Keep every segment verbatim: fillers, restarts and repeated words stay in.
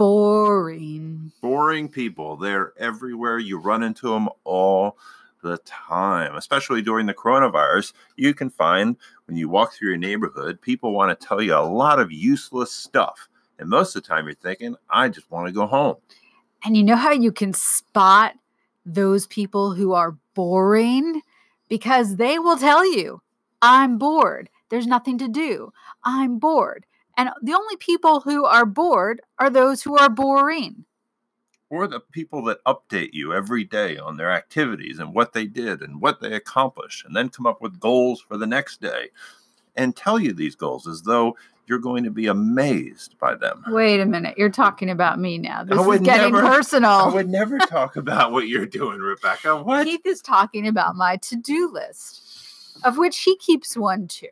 boring. Boring people. They're everywhere. You run into them all the time, especially during the coronavirus. You can find when you walk through your neighborhood, people want to tell you a lot of useless stuff. And most of the time you're thinking, I just want to go home. And you know how you can spot those people who are boring? Because they will tell you, I'm bored. There's nothing to do. I'm bored. And the only people who are bored are those who are boring. Or the people that update you every day on their activities and what they did and what they accomplished, and then come up with goals for the next day and tell you these goals as though you're going to be amazed by them. Wait a minute. You're talking about me now. This is getting never, personal. I would never talk about what you're doing, Rebecca. What? Keith is talking about my to-do list, of which he keeps one too.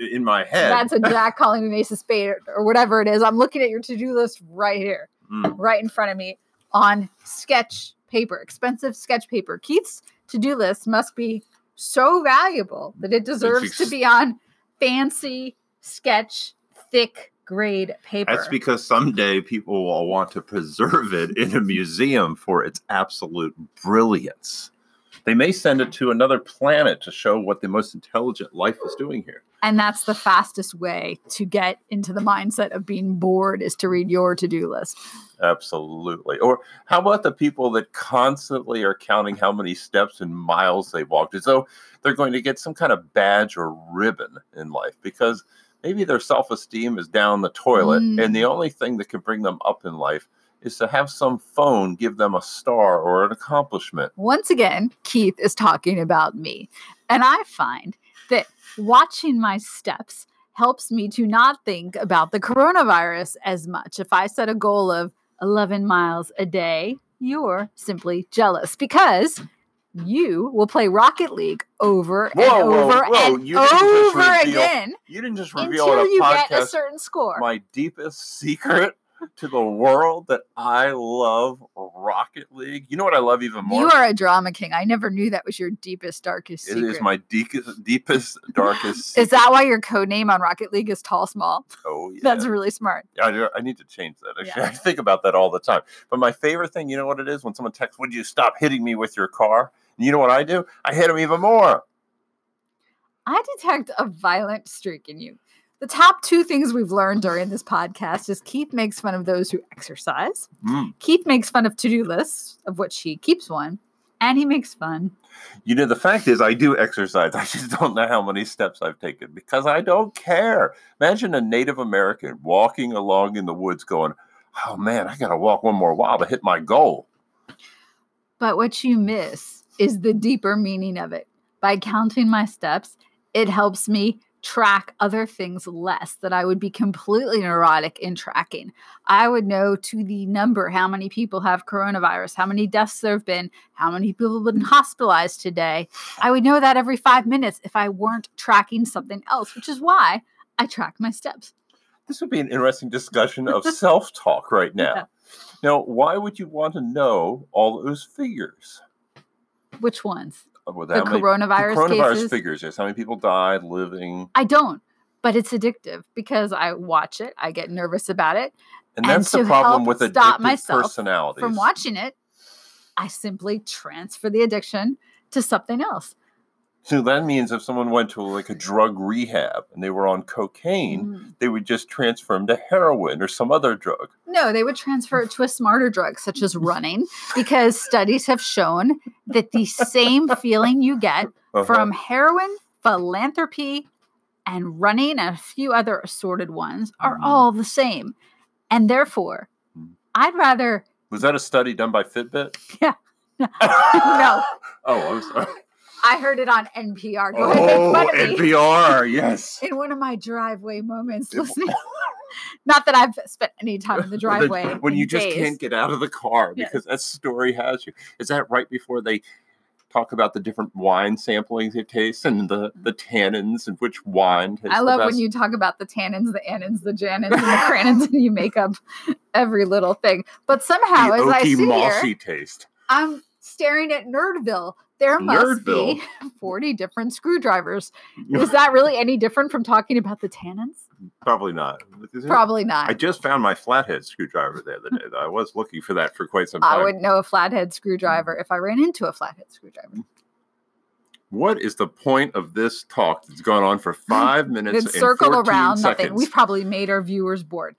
In my head. That's a Jack calling an ace of spade or, or whatever it is. I'm looking at your to-do list right here, mm. right in front of me on sketch paper, expensive sketch paper. Keith's to-do list must be so valuable that it deserves to be on fancy sketch thick grade paper. That's because someday people will want to preserve it in a museum for its absolute brilliance. They may send it to another planet to show what the most intelligent life is doing here. And that's the fastest way to get into the mindset of being bored, is to read your to-do list. Absolutely. Or how about the people that constantly are counting how many steps and miles they walked, as though they're going to get some kind of badge or ribbon in life, because maybe their self-esteem is down the toilet, mm. and the only thing that can bring them up in life is to have some phone give them a star or an accomplishment. Once again, Keith is talking about me. And I find that watching my steps helps me to not think about the coronavirus as much. If I set a goal of eleven miles a day, you're simply jealous, because you will play Rocket League over whoa, and over whoa, whoa. and you over reveal, again. You didn't just reveal until you podcast, get a certain score. My deepest secret to the world, that I love Rocket League. You know what I love even more? You are a drama king. I never knew that was your deepest, darkest secret. It is my deepest, deepest, darkest secret. Is that why your code name on Rocket League is Tall Small? Oh, yeah. That's really smart. I, I need to change that. Actually, yeah. I think about that all the time. But my favorite thing, you know what it is? When someone texts, would you stop hitting me with your car? And you know what I do? I hit them even more. I detect a violent streak in you. The top two things we've learned during this podcast is Keith makes fun of those who exercise. Mm. Keith makes fun of to-do lists, of which he keeps one, and he makes fun. You know, the fact is I do exercise. I just don't know how many steps I've taken, because I don't care. Imagine a Native American walking along in the woods going, oh, man, I got to walk one more while to hit my goal. But what you miss is the deeper meaning of it. By counting my steps, it helps me track other things less that I would be completely neurotic in tracking. I would know to the number how many people have coronavirus, how many deaths there have been, how many people have been hospitalized today. I would know that every five minutes if I weren't tracking something else, which is why I track my steps. This would be an interesting discussion of self-talk right now. Yeah. Now, why would you want to know all those figures? Which ones? With the many, coronavirus, the coronavirus cases. Figures, yes. How many people died, living? I don't, but it's addictive because I watch it. I get nervous about it. And, and that's the problem with addictive personalities. From watching it, I simply transfer the addiction to something else. So that means if someone went to like a drug rehab and they were on cocaine, mm. they would just transfer them to heroin or some other drug. No, they would transfer it to a smarter drug, such as running, because studies have shown that the same feeling you get uh-huh. from heroin, philanthropy, and running, and a few other assorted ones, are mm. all the same. And therefore, mm. I'd rather... Was that a study done by Fitbit? Yeah. No. Oh, I'm sorry. I heard it on N P R. Go oh, ahead, N P R, yes. In one of my driveway moments listening. Not that I've spent any time in the driveway. the, when you days. just can't get out of the car because yes. that story has you. Is that right before they talk about the different wine samplings they taste and the, the tannins and which wine tastes I love the best? When you talk about the tannins, the annins, the janins, and the cranins, and you make up every little thing. But somehow, the as oaky, I see mossy here, taste. I'm staring at Nerdville, There must Nerdville. be forty different screwdrivers. Is that really any different from talking about the tannins? Probably not. Probably not. I just found my flathead screwdriver the other day. Though. I was looking for that for quite some time. I wouldn't know a flathead screwdriver if I ran into a flathead screwdriver. What is the point of this talk that's gone on for five minutes and circle around seconds? Nothing. We've probably made our viewers bored.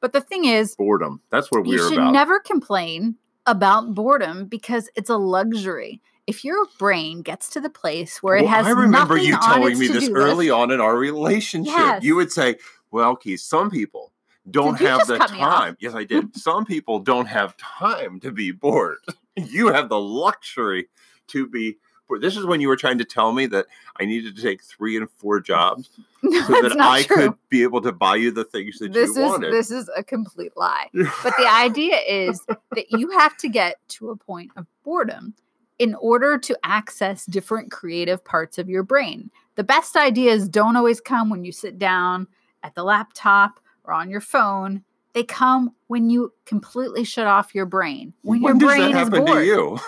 But the thing is... Boredom. That's what we're about. You should never complain about boredom because it's a luxury. If your brain gets to the place where well, it has nothing on its to-do list. I remember you telling me this early on in our relationship. Yes. You would say, well, Keith, some people don't did have the time. Yes, I did. Some people don't have time to be bored. You have the luxury to be bored. This is when you were trying to tell me that I needed to take three and four jobs no, so that I true. could be able to buy you the things that this you is, wanted. This is a complete lie. But the idea is that you have to get to a point of boredom in order to access different creative parts of your brain. The best ideas don't always come when you sit down at the laptop or on your phone. They come when you completely shut off your brain. When, when your brain is bored. When does that happen to you?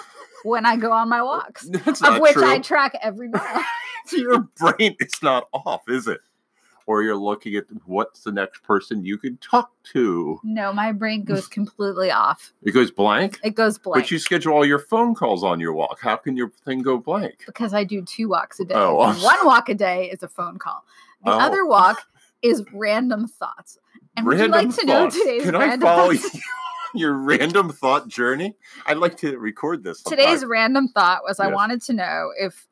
When I go on my walks. That's not true. Of which I track every mile. Your brain is not off, is it? Or you're looking at what's the next person you could talk to. No, my brain goes completely off. It goes blank? It goes blank. But you schedule all your phone calls on your walk. How can your thing go blank? Because I do two walks a day. Oh, and one walk a day is a phone call. The oh. other walk is random thoughts. And random would you like to thoughts. know today's can random I follow thoughts? You on your random thought journey? I'd like to record this sometime. Today's random thought was yes. I wanted to know if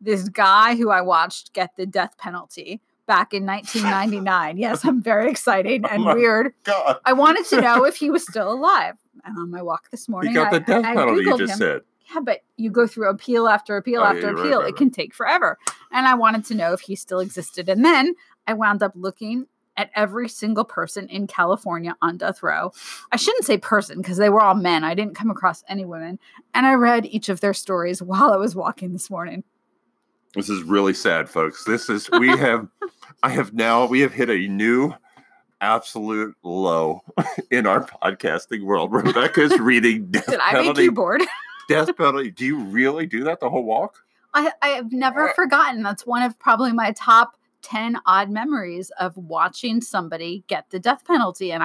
this guy who I watched get the death penalty back in nineteen ninety-nine. Yes, I'm very excited and oh weird. God. I wanted to know if he was still alive. And on my walk this morning, he got the death I, penalty I Googled you just him. said. Yeah, but you go through appeal after appeal oh, after yeah, appeal. Right, right, right. It can take forever. And I wanted to know if he still existed. And then I wound up looking at every single person in California on death row. I shouldn't say person because they were all men. I didn't come across any women. And I read each of their stories while I was walking this morning. This is really sad, folks. This is, we have... I have now, we have hit a new absolute low in our podcasting world. Rebecca's reading death Did penalty. Did I make you bored? Death penalty. Do you really do that the whole walk? I, I have never uh, forgotten. That's one of probably my top ten odd memories of watching somebody get the death penalty. And